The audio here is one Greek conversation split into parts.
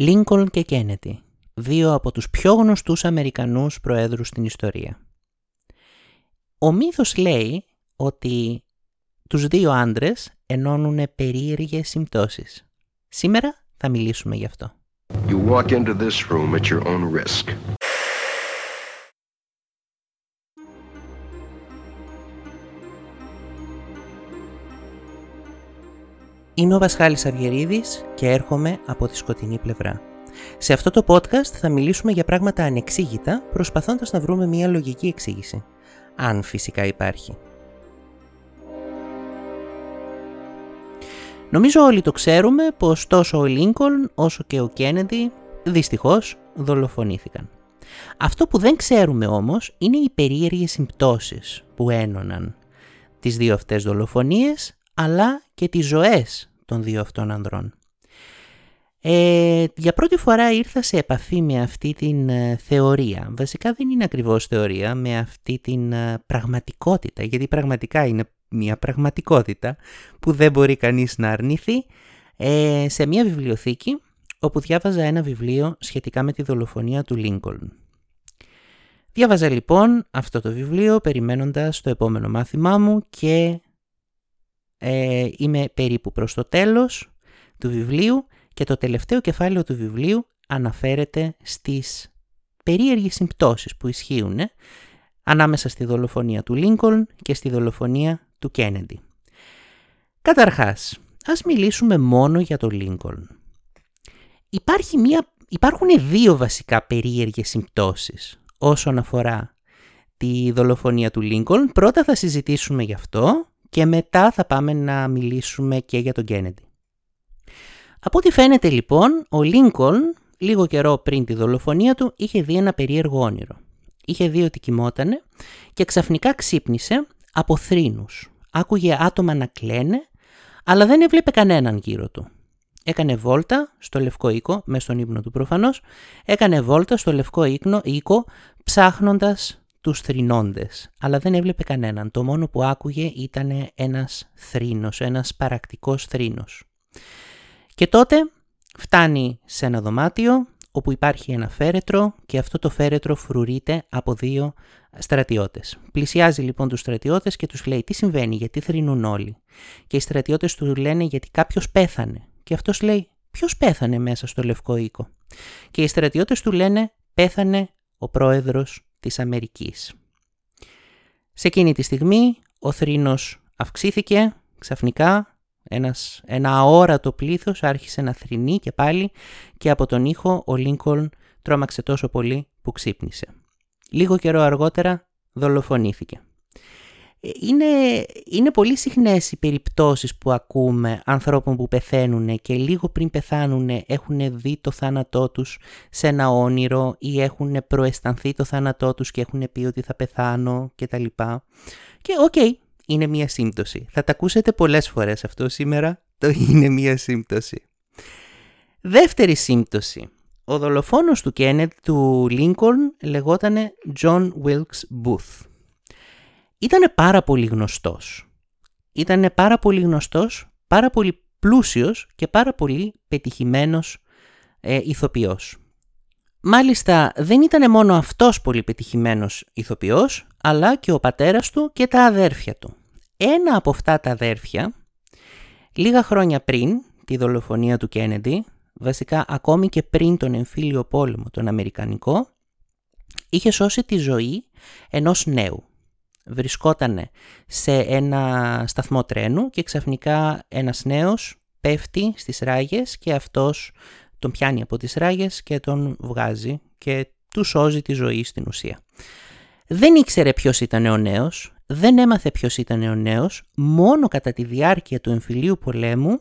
Λίνκολν και Κέννεντι, δύο από τους πιο γνωστούς Αμερικανούς προέδρους στην ιστορία. Ο μύθος λέει ότι τους δύο άντρες ενώνουν περίεργες συμπτώσεις. Σήμερα θα μιλήσουμε γι' αυτό. You walk into this room at your own risk. Είμαι ο Βασχάλης Αυγερίδης και έρχομαι από τη σκοτεινή πλευρά. Σε αυτό το podcast θα μιλήσουμε για πράγματα ανεξήγητα, προσπαθώντας να βρούμε μια λογική εξήγηση. Αν φυσικά υπάρχει. Νομίζω όλοι το ξέρουμε πως τόσο ο Λίνκολν όσο και ο Κέννεντι δυστυχώς δολοφονήθηκαν. Αυτό που δεν ξέρουμε όμως είναι οι περίεργες συμπτώσεις που ένωναν τις δύο αυτές δολοφονίες, αλλά και τις ζωές των δύο αυτών ανδρών. Για πρώτη φορά ήρθα σε επαφή με αυτή την θεωρία. Βασικά δεν είναι ακριβώς θεωρία, με αυτή την πραγματικότητα, γιατί πραγματικά είναι μια πραγματικότητα που δεν μπορεί κανείς να αρνηθεί, σε μια βιβλιοθήκη όπου διάβαζα ένα βιβλίο σχετικά με τη δολοφονία του Λίνκολν. Διάβαζα λοιπόν αυτό το βιβλίο περιμένοντας το επόμενο μάθημά μου και είμαι περίπου προς το τέλος του βιβλίου και το τελευταίο κεφάλαιο του βιβλίου αναφέρεται στις περίεργες συμπτώσεις που ισχύουν ανάμεσα στη δολοφονία του Λίνκολν και στη δολοφονία του Κέννεντι. Καταρχάς, ας μιλήσουμε μόνο για τον Λίνκολν. Υπάρχουν δύο βασικά περίεργες συμπτώσεις όσον αφορά τη δολοφονία του Λίνκολν. Πρώτα θα συζητήσουμε γι' αυτό και μετά θα πάμε να μιλήσουμε και για τον Κέννεντι. Από ό,τι φαίνεται λοιπόν, ο Λίνκολν λίγο καιρό πριν τη δολοφονία του είχε δει ένα περίεργο όνειρο. Είχε δει ότι κοιμότανε και ξαφνικά ξύπνησε από θρήνους. Άκουγε άτομα να κλαίνε, αλλά δεν έβλεπε κανέναν γύρω του. Έκανε βόλτα στο λευκό οίκο, μες στον ύπνο του προφανώς, έκανε βόλτα στο λευκό οίκο ψάχνοντας τους θρηνώντες, αλλά δεν έβλεπε κανέναν. Το μόνο που άκουγε ήταν ένας θρήνος, ένας παρακτικός θρήνος. Και τότε φτάνει σε ένα δωμάτιο όπου υπάρχει ένα φέρετρο και αυτό το φέρετρο φρουρείται από δύο στρατιώτες. Πλησιάζει λοιπόν τους στρατιώτες και τους λέει τι συμβαίνει, γιατί θρηνούν όλοι. Και οι στρατιώτες του λένε γιατί κάποιος πέθανε. Και αυτός λέει ποιος πέθανε μέσα στο λευκό οίκο. Και οι στρατιώτες του λένε πέθανε ο πρόεδρος της Αμερικής. Σε εκείνη τη στιγμή ο θρήνος αυξήθηκε ξαφνικά. Ένα αόρατο πλήθος άρχισε να θρηνεί και πάλι και από τον ήχο ο Λίνκολν τρόμαξε τόσο πολύ που ξύπνησε. Λίγο καιρό αργότερα δολοφονήθηκε. Είναι πολύ συχνές οι περιπτώσεις που ακούμε ανθρώπων που πεθαίνουν και λίγο πριν πεθάνουν έχουν δει το θάνατό τους σε ένα όνειρο ή έχουν προαισθανθεί το θάνατό τους και έχουν πει ότι θα πεθάνω κτλ. Και είναι μία σύμπτωση. Θα τα ακούσετε πολλές φορές αυτό σήμερα. Το είναι μία σύμπτωση. Δεύτερη σύμπτωση. Ο δολοφόνος του Λίνκολν λεγότανε John Wilkes Booth. Ήτανε πάρα πολύ γνωστός. Ήτανε πάρα πολύ γνωστός, πάρα πολύ πλούσιος και πάρα πολύ πετυχημένος ηθοποιός. Μάλιστα δεν ήτανε μόνο αυτός πολύ πετυχημένος ηθοποιός, αλλά και ο πατέρας του και τα αδέρφια του. Ένα από αυτά τα αδέρφια, λίγα χρόνια πριν τη δολοφονία του Κέννεντι, βασικά ακόμη και πριν τον εμφύλιο πόλεμο τον Αμερικανικό, είχε σώσει τη ζωή ενός νέου. Βρισκότανε σε ένα σταθμό τρένου και ξαφνικά ένας νέος πέφτει στις ράγες και αυτός τον πιάνει από τις ράγες και τον βγάζει και του σώζει τη ζωή στην ουσία. Δεν ήξερε ποιος ήταν ο νέος, δεν έμαθε ποιος ήταν ο νέος, μόνο κατά τη διάρκεια του εμφυλίου πολέμου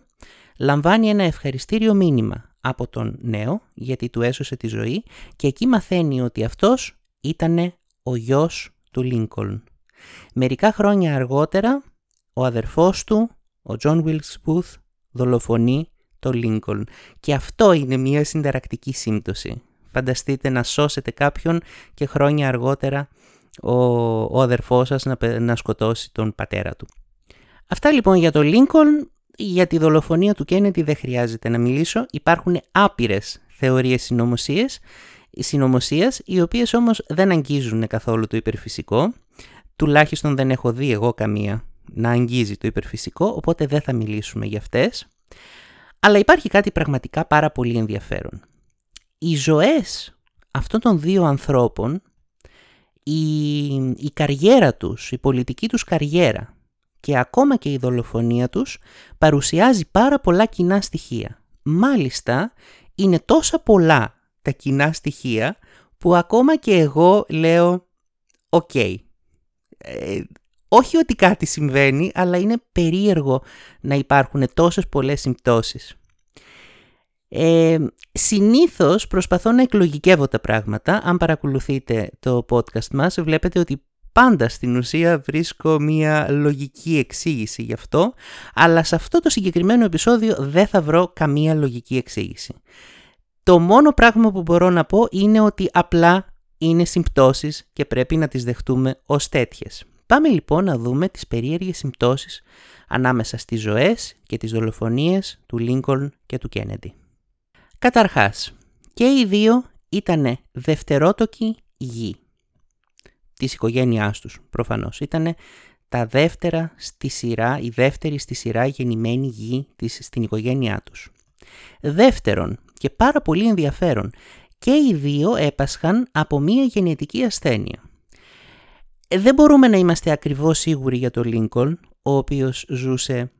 λαμβάνει ένα ευχαριστήριο μήνυμα από τον νέο, γιατί του έσωσε τη ζωή και εκεί μαθαίνει ότι αυτός ήταν ο γιος του Λίνκολν. Μερικά χρόνια αργότερα ο αδερφός του, ο Τζον Wilkes Booth, δολοφονεί τον Λίνκολν και αυτό είναι μια συνταρακτική σύμπτωση. Φανταστείτε να σώσετε κάποιον και χρόνια αργότερα ο αδερφός σας να σκοτώσει τον πατέρα του. Αυτά λοιπόν για τον Λίνκολν. Για τη δολοφονία του Κέννεντι δεν χρειάζεται να μιλήσω. Υπάρχουν άπειρες θεωρίες συνωμοσίας, οι οποίες όμως δεν αγγίζουν καθόλου το υπερφυσικό, τουλάχιστον δεν έχω δει εγώ καμία να αγγίζει το υπερφυσικό, οπότε δεν θα μιλήσουμε για αυτές. Αλλά υπάρχει κάτι πραγματικά πάρα πολύ ενδιαφέρον. Οι ζωές αυτών των δύο ανθρώπων, η καριέρα τους, η πολιτική τους καριέρα και ακόμα και η δολοφονία τους παρουσιάζει πάρα πολλά κοινά στοιχεία. Μάλιστα, είναι τόσα πολλά τα κοινά στοιχεία που ακόμα και εγώ λέω «οκ». Όχι ότι κάτι συμβαίνει, αλλά είναι περίεργο να υπάρχουν τόσες πολλές συμπτώσεις. Συνήθως προσπαθώ να εκλογικεύω τα πράγματα. Αν παρακολουθείτε το podcast μας, βλέπετε ότι πάντα στην ουσία βρίσκω μια λογική εξήγηση γι' αυτό, αλλά σε αυτό το συγκεκριμένο επεισόδιο δεν θα βρω καμία λογική εξήγηση. Το μόνο πράγμα που μπορώ να πω είναι ότι απλά είναι συμπτώσεις και πρέπει να τις δεχτούμε ως τέτοιες. Πάμε λοιπόν να δούμε τις περίεργες συμπτώσεις ανάμεσα στις ζωές και τις δολοφονίες του Λίνκολν και του Κέννεντι. Καταρχάς, και οι δύο ήτανε δευτερότοκοι γη της οικογένειάς τους, προφανώς. Ήτανε τα δεύτερα στη σειρά, η δεύτερη στη σειρά γεννημένη γη στην οικογένειά τους. Δεύτερον, και πάρα πολύ ενδιαφέρον, και οι δύο έπασχαν από μία γενετική ασθένεια. Δεν μπορούμε να είμαστε ακριβώς σίγουροι για τον Λίνκολν, ο οποίος ζούσε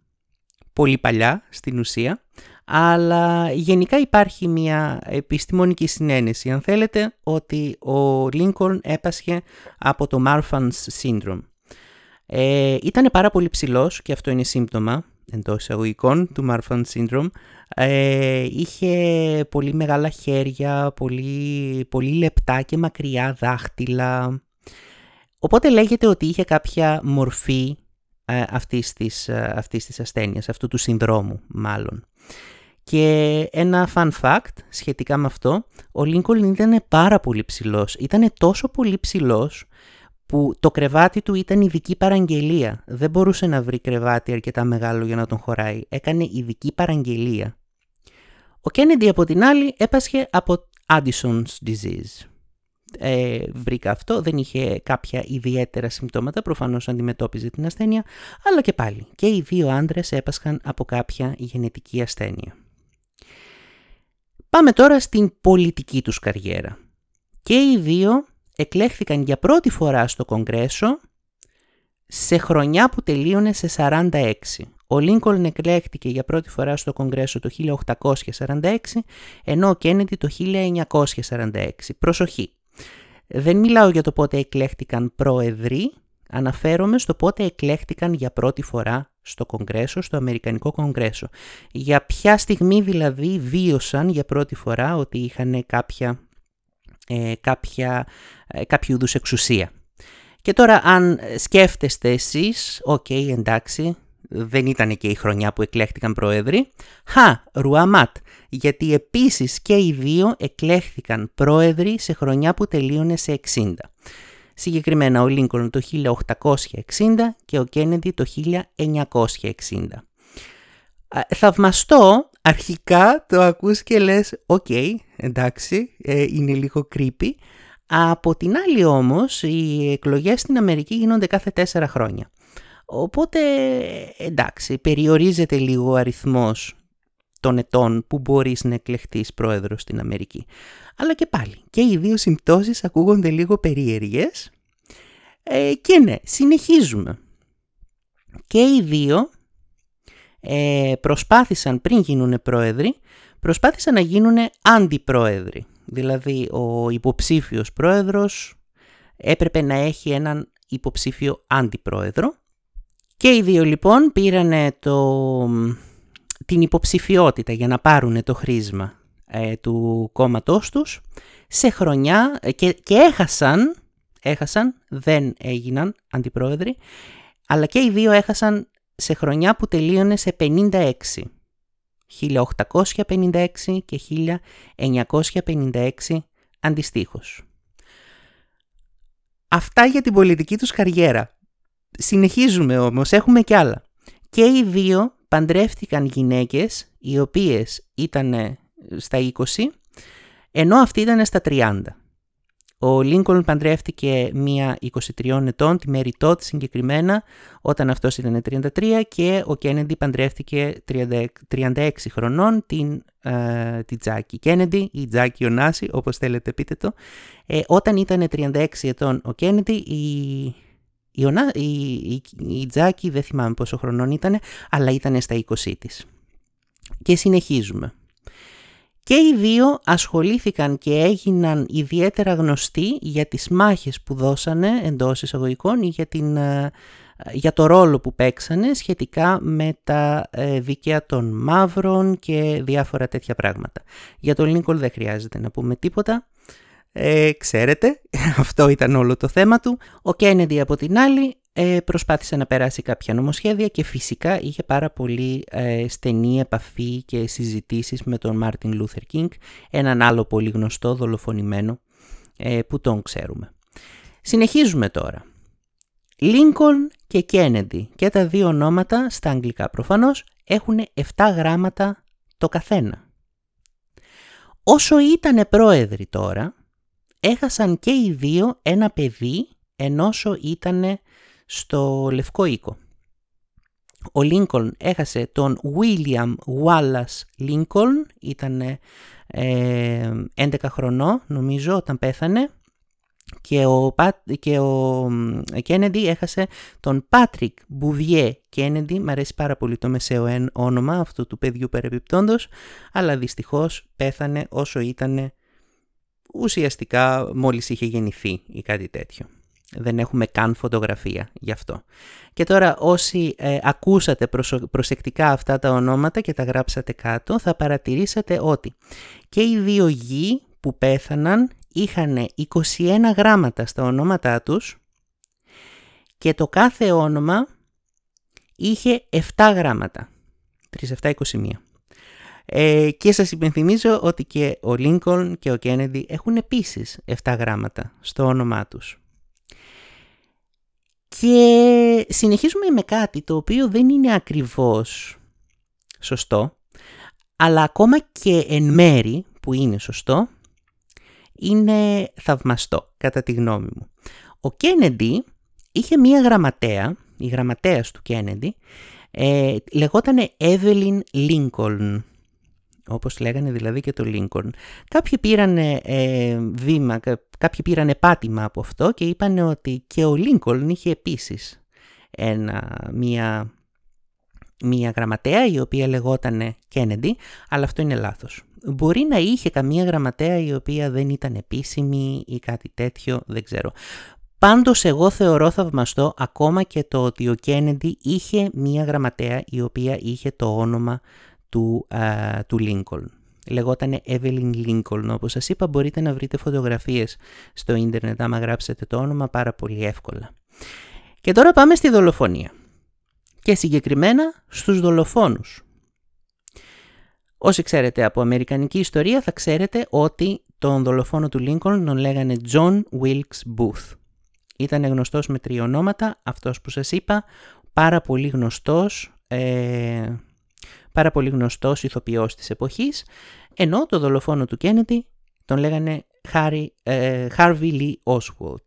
πολύ παλιά στην ουσία, αλλά γενικά υπάρχει μια επιστημονική συνένεση, αν θέλετε, ότι ο Λίνκολν έπασχε από το Marfan's Syndrome. Ήταν πάρα πολύ ψηλός και αυτό είναι σύμπτωμα, εντός εισαγωγικών, του Marfan's Syndrome. Είχε πολύ μεγάλα χέρια, πολύ λεπτά και μακριά δάχτυλα. Οπότε λέγεται ότι είχε κάποια μορφή αυτής της ασθένειας, αυτού του συνδρόμου μάλλον. Και ένα fun fact σχετικά με αυτό, ο Λίνκολν ήταν πάρα πολύ ψηλός. Ήταν τόσο πολύ ψηλός που το κρεβάτι του ήταν ειδική παραγγελία. Δεν μπορούσε να βρει κρεβάτι αρκετά μεγάλο για να τον χωράει. Έκανε ειδική παραγγελία. Ο Κέννεντι από την άλλη έπασχε από Addison's disease. Βρήκα αυτό, δεν είχε κάποια ιδιαίτερα συμπτώματα, προφανώς αντιμετώπιζε την ασθένεια, αλλά και πάλι και οι δύο άντρες έπασχαν από κάποια γενετική ασθένεια. Πάμε τώρα στην πολιτική τους καριέρα. Και οι δύο εκλέχθηκαν για πρώτη φορά στο Κογκρέσο σε χρονιά που τελείωνε σε 46. Ο Λίνκολν εκλέχτηκε για πρώτη φορά στο Κογκρέσο το 1846, ενώ ο Κέννεντι το 1946. Προσοχή! Δεν μιλάω για το πότε εκλέχτηκαν πρόεδροι, αναφέρομαι στο πότε εκλέχτηκαν για πρώτη φορά στο Κογκρέσο, στο Αμερικανικό Κογκρέσο. Για ποια στιγμή δηλαδή βίωσαν για πρώτη φορά ότι είχαν κάποιο είδους εξουσία. Και τώρα αν σκέφτεστε εσείς, εντάξει, δεν ήταν και η χρονιά που εκλέχτηκαν πρόεδροι, ρουαμάτ, γιατί επίσης και οι δύο εκλέχθηκαν πρόεδροι σε χρονιά που τελείωνε σε 60. Συγκεκριμένα ο Λίνκολν το 1860 και ο Κέννεντι το 1960. Θαυμαστό, αρχικά το ακούς και λες εντάξει, είναι λίγο creepy. Από την άλλη όμως, οι εκλογές στην Αμερική γίνονται κάθε 4 χρόνια. Οπότε, εντάξει, περιορίζεται λίγο ο αριθμός των ετών που μπορείς να εκλεχτείς πρόεδρος στην Αμερική. Αλλά και πάλι, και οι δύο συμπτώσεις ακούγονται λίγο περίεργες. Συνεχίζουμε. Και οι δύο προσπάθησαν, πριν γίνουν πρόεδροι, προσπάθησαν να γίνουν αντιπρόεδροι. Δηλαδή, ο υποψήφιος πρόεδρος έπρεπε να έχει έναν υποψήφιο αντιπρόεδρο. Και οι δύο λοιπόν πήρανε την υποψηφιότητα για να πάρουνε το χρίσμα του κόμματός τους σε χρονιά και έχασαν, δεν έγιναν αντιπρόεδροι, αλλά και οι δύο έχασαν σε χρονιά που τελείωνε σε 56. 1856 και 1956 αντιστοίχως. Αυτά για την πολιτική τους καριέρα. Συνεχίζουμε όμως, έχουμε κι άλλα. Και οι δύο παντρεύτηκαν γυναίκες οι οποίες ήταν στα 20 ενώ αυτή ήταν στα 30. Ο Λίνκολν παντρεύτηκε μία 23 ετών, τη Μέρι Τοντ συγκεκριμένα, όταν αυτός ήταν 33, και ο Κέννεντι παντρεύτηκε 36 χρονών, τη Τζάκι Κέννεντι ή Τζάκι Ωνάση, όπως θέλετε πείτε το. Όταν ήταν 36 ετών ο Κέννεντι, η Τζάκι δεν θυμάμαι πόσο χρονών ήταν, αλλά ήταν στα 20 της. Και συνεχίζουμε. Και οι δύο ασχολήθηκαν και έγιναν ιδιαίτερα γνωστοί για τις μάχες που δώσανε εντός εισαγωγικών ή για το ρόλο που παίξανε σχετικά με τα δικαία των μαύρων και διάφορα τέτοια πράγματα. Για τον Λίνκολν δεν χρειάζεται να πούμε τίποτα. Ξέρετε, αυτό ήταν όλο το θέμα του. Ο Κέννεντι από την άλλη προσπάθησε να περάσει κάποια νομοσχέδια και φυσικά είχε πάρα πολύ στενή επαφή και συζητήσεις με τον Μάρτιν Λούθερ Κίνγκ, έναν άλλο πολύ γνωστό δολοφονημένο που τον ξέρουμε. Συνεχίζουμε τώρα. Λίνκολν και Κέννεντι, και τα δύο ονόματα στα αγγλικά προφανώς, έχουν 7 γράμματα το καθένα. Όσο ήτανε πρόεδροι τώρα, έχασαν και οι δύο ένα παιδί ενώσο ήτανε στο Λευκό Οίκο. Ο Λίνκολν έχασε τον William Wallace Lincoln, ήτανε 11 χρονών νομίζω όταν πέθανε, και ο Κέννεντι έχασε τον Patrick Bouvier Kennedy. Μ' αρέσει πάρα πολύ το μεσαίο όνομα αυτού του παιδιού παρεπιπτόντος, αλλά δυστυχώς πέθανε όσο ήταν ουσιαστικά μόλις είχε γεννηθεί ή κάτι τέτοιο. Δεν έχουμε καν φωτογραφία γι' αυτό. Και τώρα όσοι ακούσατε προσεκτικά αυτά τα ονόματα και τα γράψατε κάτω, θα παρατηρήσατε ότι και οι δύο γη που πέθαναν είχαν 21 γράμματα στα ονόματά τους και το κάθε όνομα είχε 7 γράμματα. 37-21. Και σας υπενθυμίζω ότι και ο Λίνκολν και ο Κέννεντι έχουν επίσης 7 γράμματα στο όνομά τους. Και συνεχίζουμε με κάτι το οποίο δεν είναι ακριβώς σωστό, αλλά ακόμα και εν μέρη που είναι σωστό, είναι θαυμαστό κατά τη γνώμη μου. Ο Κέννεντι είχε μία γραμματέα, η γραμματέας του Κέννεντι λεγότανε Evelyn Lincoln, όπως λέγανε δηλαδή και το Lincoln. Κάποιοι πήρανε βήμα, κάποιοι πήρανε πάτημα από αυτό και είπανε ότι και ο Lincoln είχε επίσης μία γραμματέα η οποία λεγότανε Kennedy, αλλά αυτό είναι λάθος. Μπορεί να είχε καμία γραμματέα η οποία δεν ήταν επίσημη ή κάτι τέτοιο, δεν ξέρω. Πάντως εγώ θεωρώ θαυμαστό ακόμα και το ότι ο Κέννεντι είχε μία γραμματέα η οποία είχε το όνομα του Λίνκολν. Λεγότανε Evelyn Lincoln, όπως σας είπα. Μπορείτε να βρείτε φωτογραφίες στο ίντερνετ άμα γράψετε το όνομα πάρα πολύ εύκολα. Και τώρα πάμε στη δολοφονία. Και συγκεκριμένα στους δολοφόνους. Όσοι ξέρετε από αμερικανική ιστορία θα ξέρετε ότι τον δολοφόνο του Λίνκολν τον λέγανε John Wilkes Booth. Ήταν γνωστός με 3 ονόματα, αυτός που σας είπα, πάρα πολύ γνωστός ηθοποιός της εποχής, ενώ το δολοφόνο του Κέννεντι τον λέγανε Harvey Lee Oswald.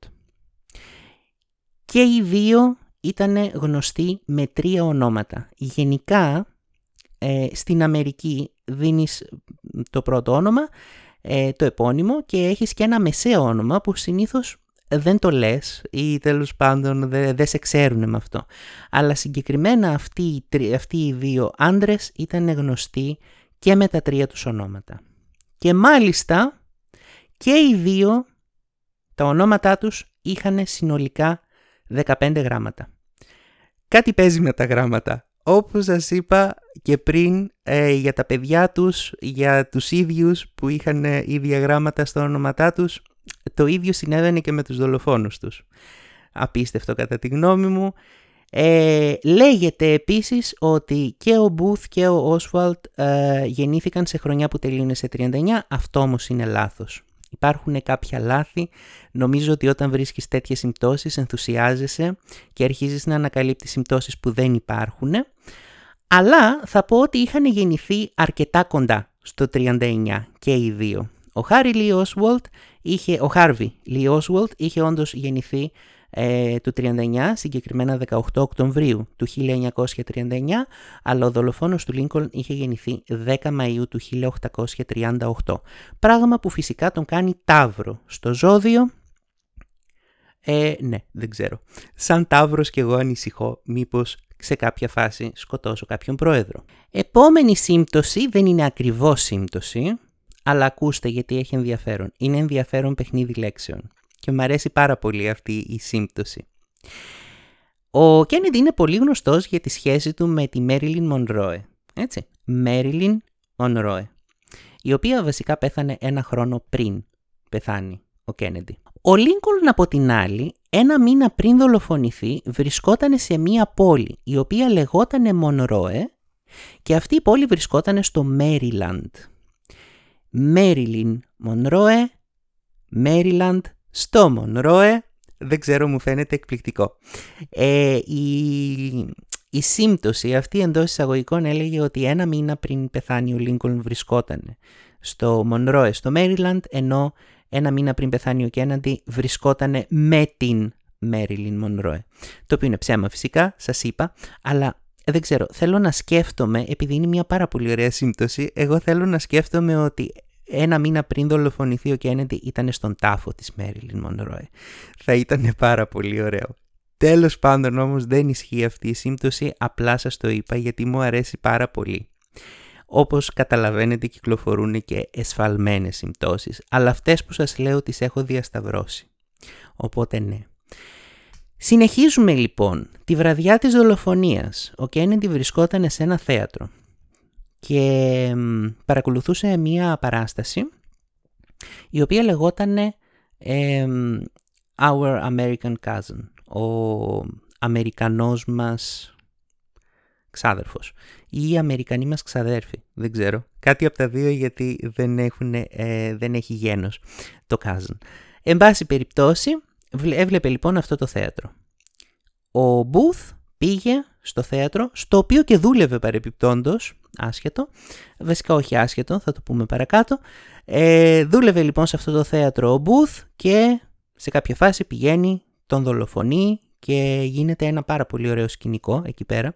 Και οι δύο ήταν γνωστοί με 3 ονόματα. Γενικά στην Αμερική δίνεις το πρώτο όνομα, το επώνυμο, και έχεις και ένα μεσαίο όνομα που συνήθως δεν το λες ή τέλος πάντων δεν σε ξέρουν με αυτό. Αλλά συγκεκριμένα αυτοί οι δύο άντρες ήταν γνωστοί και με τα 3 τους ονόματα. Και μάλιστα και οι δύο τα ονόματά τους είχαν συνολικά 15 γράμματα. Κάτι παίζει με τα γράμματα. Όπως σας είπα και πριν για τα παιδιά τους, για τους ίδιους που είχαν ίδια γράμματα στα όνοματά τους, το ίδιο συνέβαινε και με τους δολοφόνους τους. Απίστευτο κατά τη γνώμη μου. Λέγεται επίσης ότι και ο Booth και ο Oswald γεννήθηκαν σε χρονιά που τελείωνε σε 39. Αυτό όμως είναι λάθος. Υπάρχουν κάποια λάθη. Νομίζω ότι όταν βρίσκεις τέτοιες συμπτώσεις ενθουσιάζεσαι και αρχίζεις να ανακαλύπτεις συμπτώσεις που δεν υπάρχουν. Αλλά θα πω ότι είχαν γεννηθεί αρκετά κοντά στο 39 και οι δύο. Ο Harvey Lee Oswald είχε όντως γεννηθεί του 1939, συγκεκριμένα 18 Οκτωβρίου του 1939, αλλά ο δολοφόνος του Lincoln είχε γεννηθεί 10 Μαΐου του 1838, πράγμα που φυσικά τον κάνει ταύρο στο ζώδιο. Ναι, δεν ξέρω. Σαν ταύρος και εγώ ανησυχώ μήπως σε κάποια φάση σκοτώσω κάποιον πρόεδρο. Επόμενη σύμπτωση δεν είναι ακριβώς σύμπτωση, αλλά ακούστε γιατί έχει ενδιαφέρον. Είναι ενδιαφέρον παιχνίδι λέξεων και μου αρέσει πάρα πολύ αυτή η σύμπτωση. Ο Kennedy είναι πολύ γνωστός για τη σχέση του με τη Marilyn Monroe, έτσι, Marilyn Monroe, η οποία βασικά πέθανε ένα χρόνο πριν πεθάνει ο Kennedy. Ο Lincoln από την άλλη, ένα μήνα πριν δολοφονηθεί, βρισκόταν σε μία πόλη η οποία λεγότανε Monroe και αυτή η πόλη βρισκόταν στο Maryland. Marilyn Monroe, Maryland, στο Monroe, δεν ξέρω, μου φαίνεται εκπληκτικό. Η σύμπτωση αυτή εντός εισαγωγικών έλεγε ότι ένα μήνα πριν πεθάνει ο Lincoln βρισκόταν στο Monroe, στο Maryland, ενώ ένα μήνα πριν πεθάνει ο Kennedy βρισκόταν με την Marilyn Monroe. Το οποίο είναι ψέμα φυσικά, σας είπα, αλλά δεν ξέρω, θέλω να σκέφτομαι, επειδή είναι μια πάρα πολύ ωραία σύμπτωση, εγώ θέλω να σκέφτομαι ότι ένα μήνα πριν δολοφονηθεί ο Kennedy ήταν στον τάφο της Marilyn Monroe. Θα ήταν πάρα πολύ ωραίο. Τέλος πάντων όμως δεν ισχύει αυτή η σύμπτωση, απλά σας το είπα γιατί μου αρέσει πάρα πολύ. Όπως καταλαβαίνετε κυκλοφορούν και εσφαλμένες συμπτώσεις, αλλά αυτές που σας λέω τις έχω διασταυρώσει. Οπότε ναι. Συνεχίζουμε λοιπόν. Τη βραδιά της δολοφονίας, ο Kennedy βρισκόταν σε ένα θέατρο και παρακολουθούσε μία παράσταση η οποία λεγόταν Our American Cousin, ο Αμερικανός μας ξάδερφος ή οι Αμερικανοί μας ξαδέρφοι, δεν ξέρω. Κάτι από τα δύο γιατί δεν έχει γένος το cousin. Εν πάση περιπτώσει, έβλεπε λοιπόν αυτό το θέατρο. Ο Booth πήγε στο θέατρο, στο οποίο και δούλευε παρεπιπτόντος, άσχετο, βασικά όχι άσχετο, θα το πούμε παρακάτω. Δούλευε λοιπόν σε αυτό το θέατρο ο Booth και σε κάποια φάση πηγαίνει, τον δολοφονεί και γίνεται ένα πάρα πολύ ωραίο σκηνικό εκεί πέρα,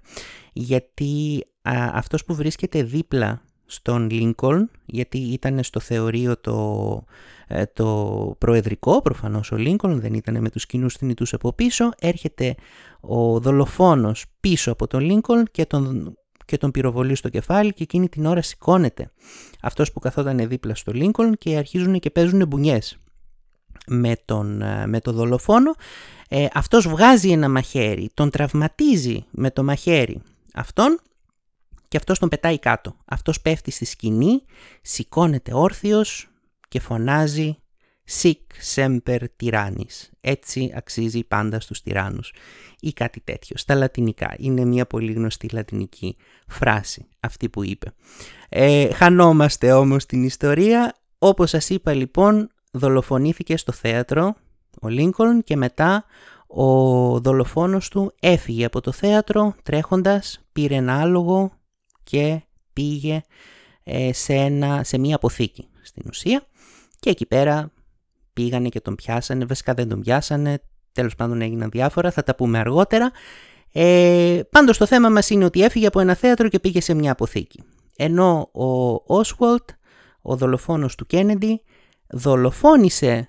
γιατί αυτός που βρίσκεται δίπλα στον Lincoln, γιατί ήταν στο θεωρείο το προεδρικό, προφανώς ο Lincoln δεν ήταν με τους κοινούς θνητούς από πίσω, έρχεται ο δολοφόνος πίσω από τον Lincoln και τον πυροβολεί στο κεφάλι και εκείνη την ώρα σηκώνεται αυτός που καθόταν δίπλα στο Lincoln και αρχίζουν και παίζουν μπουνιές με τον δολοφόνο. Αυτός βγάζει ένα μαχαίρι, τον τραυματίζει με το μαχαίρι αυτόν και αυτός τον πετάει κάτω. Αυτός πέφτει στη σκηνή, σηκώνεται όρθιος και φωνάζει «Sic semper tyrannis». Έτσι αξίζει πάντα στους τυράννους ή κάτι τέτοιο. Στα λατινικά. Είναι μια πολύ γνωστή λατινική φράση αυτή που είπε. Χανόμαστε όμως την ιστορία. Όπως σας είπα λοιπόν, δολοφονήθηκε στο θέατρο ο Lincoln και μετά ο δολοφόνος του έφυγε από το θέατρο τρέχοντας, πήρε ένα άλογο και πήγε σε μία αποθήκη στην ουσία και εκεί πέρα πήγανε και τον πιάσανε, βασικά δεν τον πιάσανε, τέλος πάντων έγιναν διάφορα, θα τα πούμε αργότερα. Πάντως το θέμα μας είναι ότι έφυγε από ένα θέατρο και πήγε σε μία αποθήκη, ενώ ο Oswald, ο δολοφόνος του Kennedy, δολοφόνησε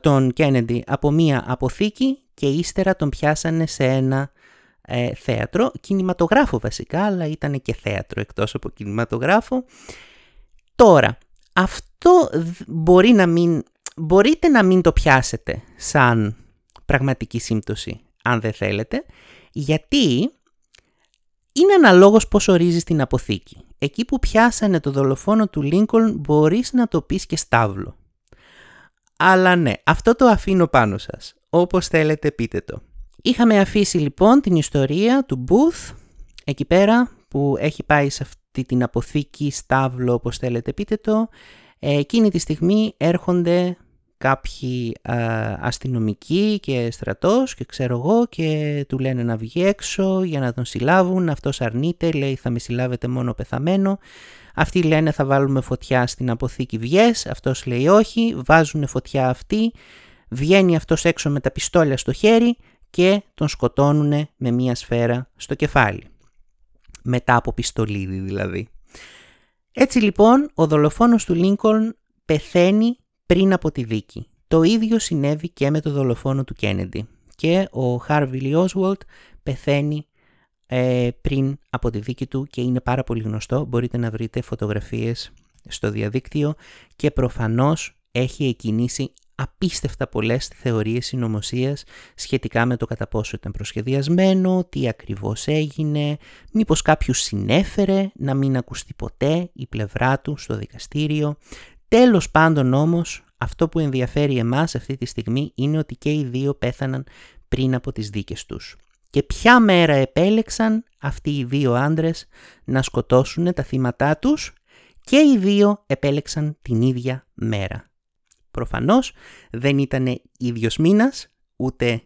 τον Kennedy από μία αποθήκη και ύστερα τον πιάσανε σε ένα θέατρο, κινηματογράφο βασικά, αλλά ήταν και θέατρο εκτός από κινηματογράφο. Τώρα, αυτό μπορείτε να μην το πιάσετε σαν πραγματική σύμπτωση, αν δεν θέλετε, γιατί είναι αναλόγως πώς ορίζεις την αποθήκη. Εκεί που πιάσανε το δολοφόνο του Lincoln μπορείς να το πεις και στάβλο. Αλλά ναι, αυτό το αφήνω πάνω σας. Όπως θέλετε πείτε το. Είχαμε αφήσει λοιπόν την ιστορία του Booth εκεί πέρα που έχει πάει σε αυτή την αποθήκη, στάβλο, όπως θέλετε πείτε το. Εκείνη τη στιγμή έρχονται κάποιοι αστυνομικοί και στρατός και ξέρω εγώ και του λένε να βγει έξω για να τον συλλάβουν. Αυτός αρνείται, λέει θα με συλλάβετε μόνο πεθαμένο. Αυτοί λένε θα βάλουμε φωτιά στην αποθήκη βιές, αυτός λέει όχι, βάζουν φωτιά αυτοί, βγαίνει αυτός έξω με τα πιστόλια στο χέρι και τον σκοτώνουν με μία σφαίρα στο κεφάλι. Μετά από πιστολίδι δηλαδή. Έτσι λοιπόν ο δολοφόνος του Λίνκολν πεθαίνει πριν από τη δίκη. Το ίδιο συνέβη και με το δολοφόνο του Κέννεντι και ο Χάρβι Λι Όσουαλντ πεθαίνει πριν από τη δίκη του και είναι πάρα πολύ γνωστό. Μπορείτε να βρείτε φωτογραφίες στο διαδίκτυο και προφανώς έχει εκκινήσει απίστευτα πολλές θεωρίες συνωμοσίας σχετικά με το κατά πόσο ήταν προσχεδιασμένο, τι ακριβώς έγινε, μήπως κάποιους συνέφερε να μην ακουστεί ποτέ η πλευρά του στο δικαστήριο. Τέλος πάντων όμως, αυτό που ενδιαφέρει εμάς αυτή τη στιγμή είναι ότι και οι δύο πέθαναν πριν από τις δίκες τους. Και ποια μέρα επέλεξαν αυτοί οι δύο άντρες να σκοτώσουν τα θύματά τους και οι δύο επέλεξαν την ίδια μέρα. Προφανώς δεν ήταν ίδιος μήνας, ούτε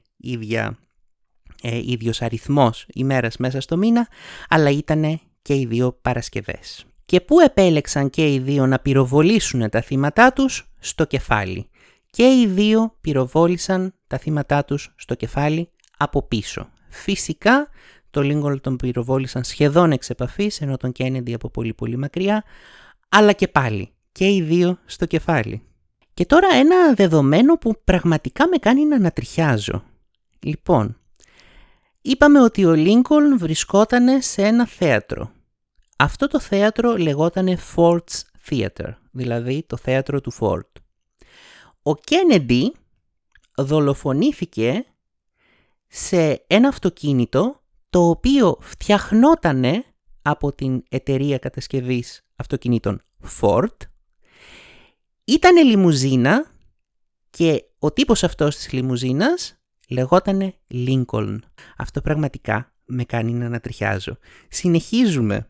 ίδιος αριθμός ημέρας μέσα στο μήνα, αλλά ήταν και οι δύο Παρασκευές. Και πού επέλεξαν και οι δύο να πυροβολήσουν τα θύματά τους? Στο κεφάλι. Και οι δύο πυροβόλησαν τα θύματά τους στο κεφάλι από πίσω. Φυσικά το Λίνκολν τον πυροβόλησαν σχεδόν εξ επαφής, ενώ τον Κέννεντι από πολύ πολύ μακριά, αλλά και πάλι και οι δύο στο κεφάλι. Και τώρα ένα δεδομένο που πραγματικά με κάνει να ανατριχιάζω. Λοιπόν, είπαμε ότι ο Λίνκολν βρισκόταν σε ένα θέατρο. Αυτό το θέατρο λεγότανε Ford's Theater, δηλαδή το θέατρο του Φόρτ. Ο Κέννεντι δολοφονήθηκε σε ένα αυτοκίνητο το οποίο φτιαχνότανε από την εταιρεία κατασκευής αυτοκινήτων Ford. Ήτανε λιμουζίνα και ο τύπος αυτός της λιμουζίνας λεγότανε Lincoln. Αυτό πραγματικά με κάνει να ανατριχιάζω. Συνεχίζουμε.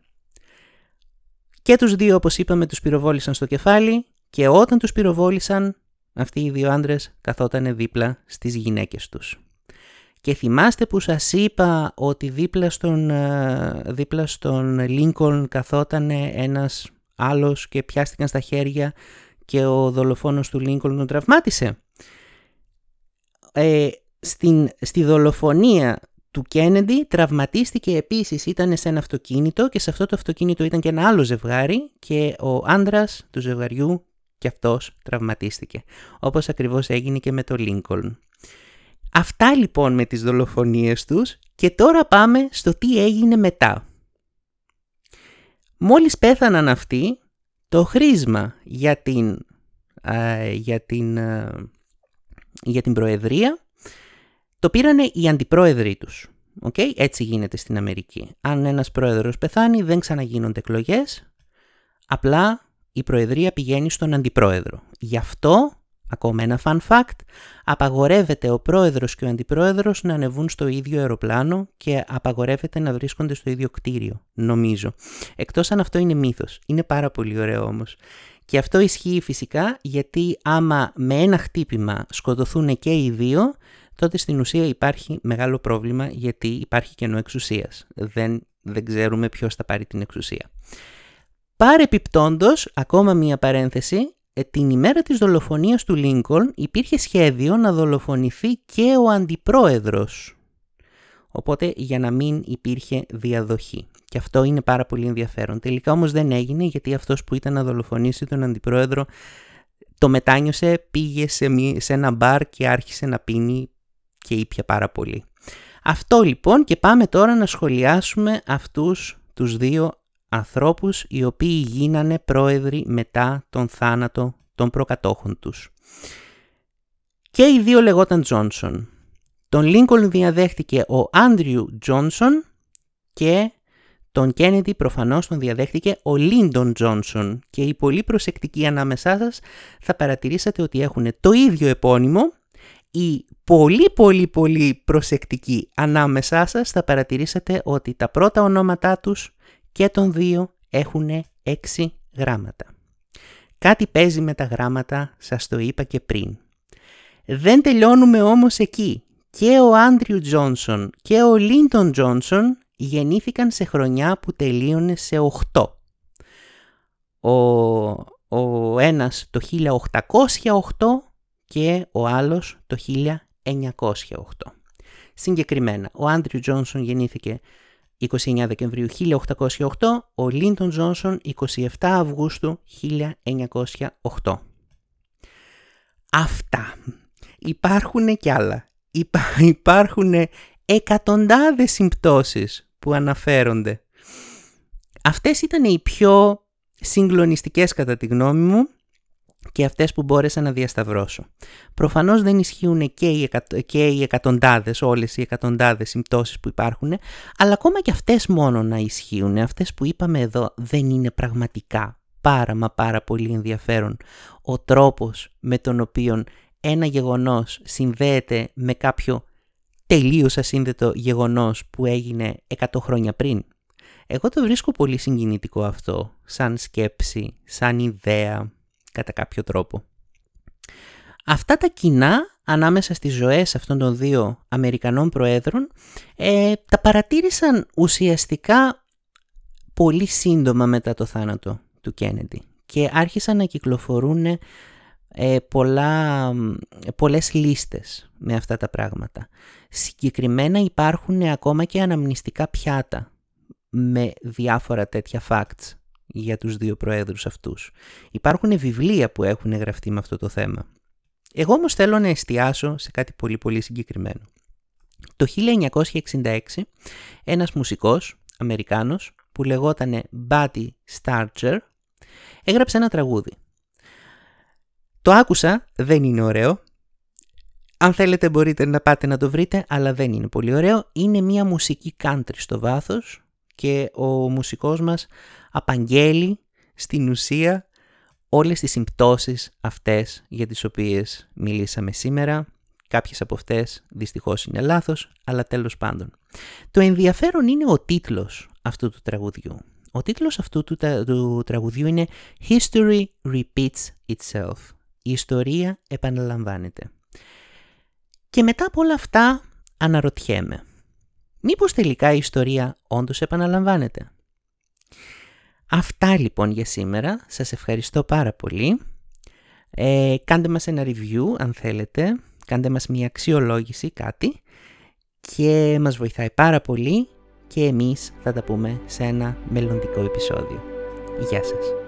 Και τους δύο, όπως είπαμε, τους πυροβόλησαν στο κεφάλι και όταν τους πυροβόλησαν αυτοί οι δύο άντρες καθότανε δίπλα στις γυναίκες τους. Και θυμάστε που σας είπα ότι δίπλα στον Lincoln καθότανε ένας άλλος και πιάστηκαν στα χέρια και ο δολοφόνος του Lincoln τον τραυμάτισε. Στη δολοφονία του Κέννεντι τραυματίστηκε επίσης, ήταν σε ένα αυτοκίνητο και σε αυτό το αυτοκίνητο ήταν και ένα άλλο ζευγάρι και ο άντρας του ζευγαριού και αυτός τραυματίστηκε. Όπως ακριβώς έγινε και με το Λίνκολν. Αυτά λοιπόν με τις δολοφονίες τους και τώρα πάμε στο τι έγινε μετά. Μόλις πέθαναν αυτοί, το χρήσμα για την προεδρία το πήρανε οι αντιπρόεδροι τους. Okay? Έτσι γίνεται στην Αμερική. Αν ένας πρόεδρος πεθάνει δεν ξαναγίνονται εκλογές, απλά η προεδρία πηγαίνει στον αντιπρόεδρο. Γι' αυτό, ακόμα ένα fun fact, απαγορεύεται ο πρόεδρος και ο αντιπρόεδρος να ανεβούν στο ίδιο αεροπλάνο και απαγορεύεται να βρίσκονται στο ίδιο κτίριο, νομίζω. Εκτός αν αυτό είναι μύθος. Είναι πάρα πολύ ωραίο όμως. Και αυτό ισχύει φυσικά γιατί άμα με ένα χτύπημα σκοτωθούν και οι δύο, τότε στην ουσία υπάρχει μεγάλο πρόβλημα γιατί υπάρχει κενό εξουσίας. Δεν ξέρουμε ποιος θα πάρει την εξουσία. Παρεπιπτόντως, ακόμα μία παρένθεση, την ημέρα της δολοφονίας του Λίνκολν υπήρχε σχέδιο να δολοφονηθεί και ο αντιπρόεδρος. Οπότε για να μην υπήρχε διαδοχή. Και αυτό είναι πάρα πολύ ενδιαφέρον. Τελικά όμως δεν έγινε γιατί αυτός που ήταν να δολοφονήσει τον αντιπρόεδρο το μετάνιωσε, πήγε σε ένα μπαρ και άρχισε να πίνει και ήπια πάρα πολύ. Αυτό λοιπόν και πάμε τώρα να σχολιάσουμε αυτούς τους δύο ανθρώπους οι οποίοι γίνανε πρόεδροι μετά τον θάνατο των προκατόχων τους. Και οι δύο λεγόταν Τζόνσον. Τον Λίνκολν διαδέχτηκε ο Άντριου Τζόνσον και τον Κέννεντι προφανώς τον διαδέχτηκε ο Λίντον Τζόνσον. Και οι πολύ προσεκτικοί ανάμεσά σας θα παρατηρήσατε ότι έχουν το ίδιο επώνυμο. Οι πολύ προσεκτικοί ανάμεσά σας θα παρατηρήσατε ότι τα πρώτα ονόματά τους και των δύο έχουν 6 γράμματα. Κάτι παίζει με τα γράμματα, σας το είπα και πριν. Δεν τελειώνουμε όμως εκεί. Και ο Άντριου Τζόνσον και ο Λίντον Τζόνσον γεννήθηκαν σε χρονιά που τελείωνε σε 8. ο ένας το 1808 και ο άλλος το 1908. Συγκεκριμένα, ο Άντριου Τζόνσον γεννήθηκε 29 Δεκεμβρίου 1808, ο Λίντον Τζόνσον 27 Αυγούστου 1908. Αυτά. Υπάρχουν κι άλλα. Υπάρχουν εκατοντάδες συμπτώσεις που αναφέρονται. Αυτές ήταν οι πιο συγκλονιστικές κατά τη γνώμη μου και αυτές που μπόρεσα να διασταυρώσω. Προφανώς δεν ισχύουν και οι εκατοντάδες, όλες οι εκατοντάδες συμπτώσεις που υπάρχουν, αλλά ακόμα και αυτές μόνο να ισχύουν, αυτές που είπαμε εδώ, δεν είναι πραγματικά πάρα μα πάρα πολύ ενδιαφέρον ο τρόπος με τον οποίο ένα γεγονός συνδέεται με κάποιο τελείως ασύνδετο γεγονός που έγινε 100 χρόνια πριν. Εγώ το βρίσκω πολύ συγκινητικό αυτό, σαν σκέψη, σαν ιδέα, κατά κάποιο τρόπο. Αυτά τα κοινά ανάμεσα στις ζωές αυτών των δύο Αμερικανών προέδρων τα παρατήρησαν ουσιαστικά πολύ σύντομα μετά το θάνατο του Κέννεντι και άρχισαν να κυκλοφορούν πολλές λίστες με αυτά τα πράγματα. Συγκεκριμένα υπάρχουν ακόμα και αναμνηστικά πιάτα με διάφορα τέτοια facts για τους δύο προέδρους αυτούς. Υπάρχουν βιβλία που έχουν γραφτεί με αυτό το θέμα. Εγώ όμως θέλω να εστιάσω σε κάτι πολύ πολύ συγκεκριμένο. Το 1966 ένας μουσικός Αμερικάνος που λεγότανε Buddy Starcher έγραψε ένα τραγούδι. Το άκουσα, δεν είναι ωραίο. Αν θέλετε μπορείτε να πάτε να το βρείτε, αλλά δεν είναι πολύ ωραίο. Είναι μια μουσική country στο βάθος και ο μουσικός μας απαγγέλει στην ουσία όλες τις συμπτώσεις αυτές για τις οποίες μιλήσαμε σήμερα. Κάποιες από αυτές δυστυχώς είναι λάθος, αλλά τέλος πάντων. Το ενδιαφέρον είναι ο τίτλος αυτού του τραγουδιού. Ο τίτλος αυτού του τραγουδιού είναι «History repeats itself». Η ιστορία επαναλαμβάνεται. Και μετά από όλα αυτά αναρωτιέμαι. Μήπως τελικά η ιστορία όντως επαναλαμβάνεται? Αυτά λοιπόν για σήμερα. Σας ευχαριστώ πάρα πολύ. Κάντε μας ένα review αν θέλετε. Κάντε μας μια αξιολόγηση, κάτι. Και μας βοηθάει πάρα πολύ. Και εμείς θα τα πούμε σε ένα μελλοντικό επεισόδιο. Γεια σας.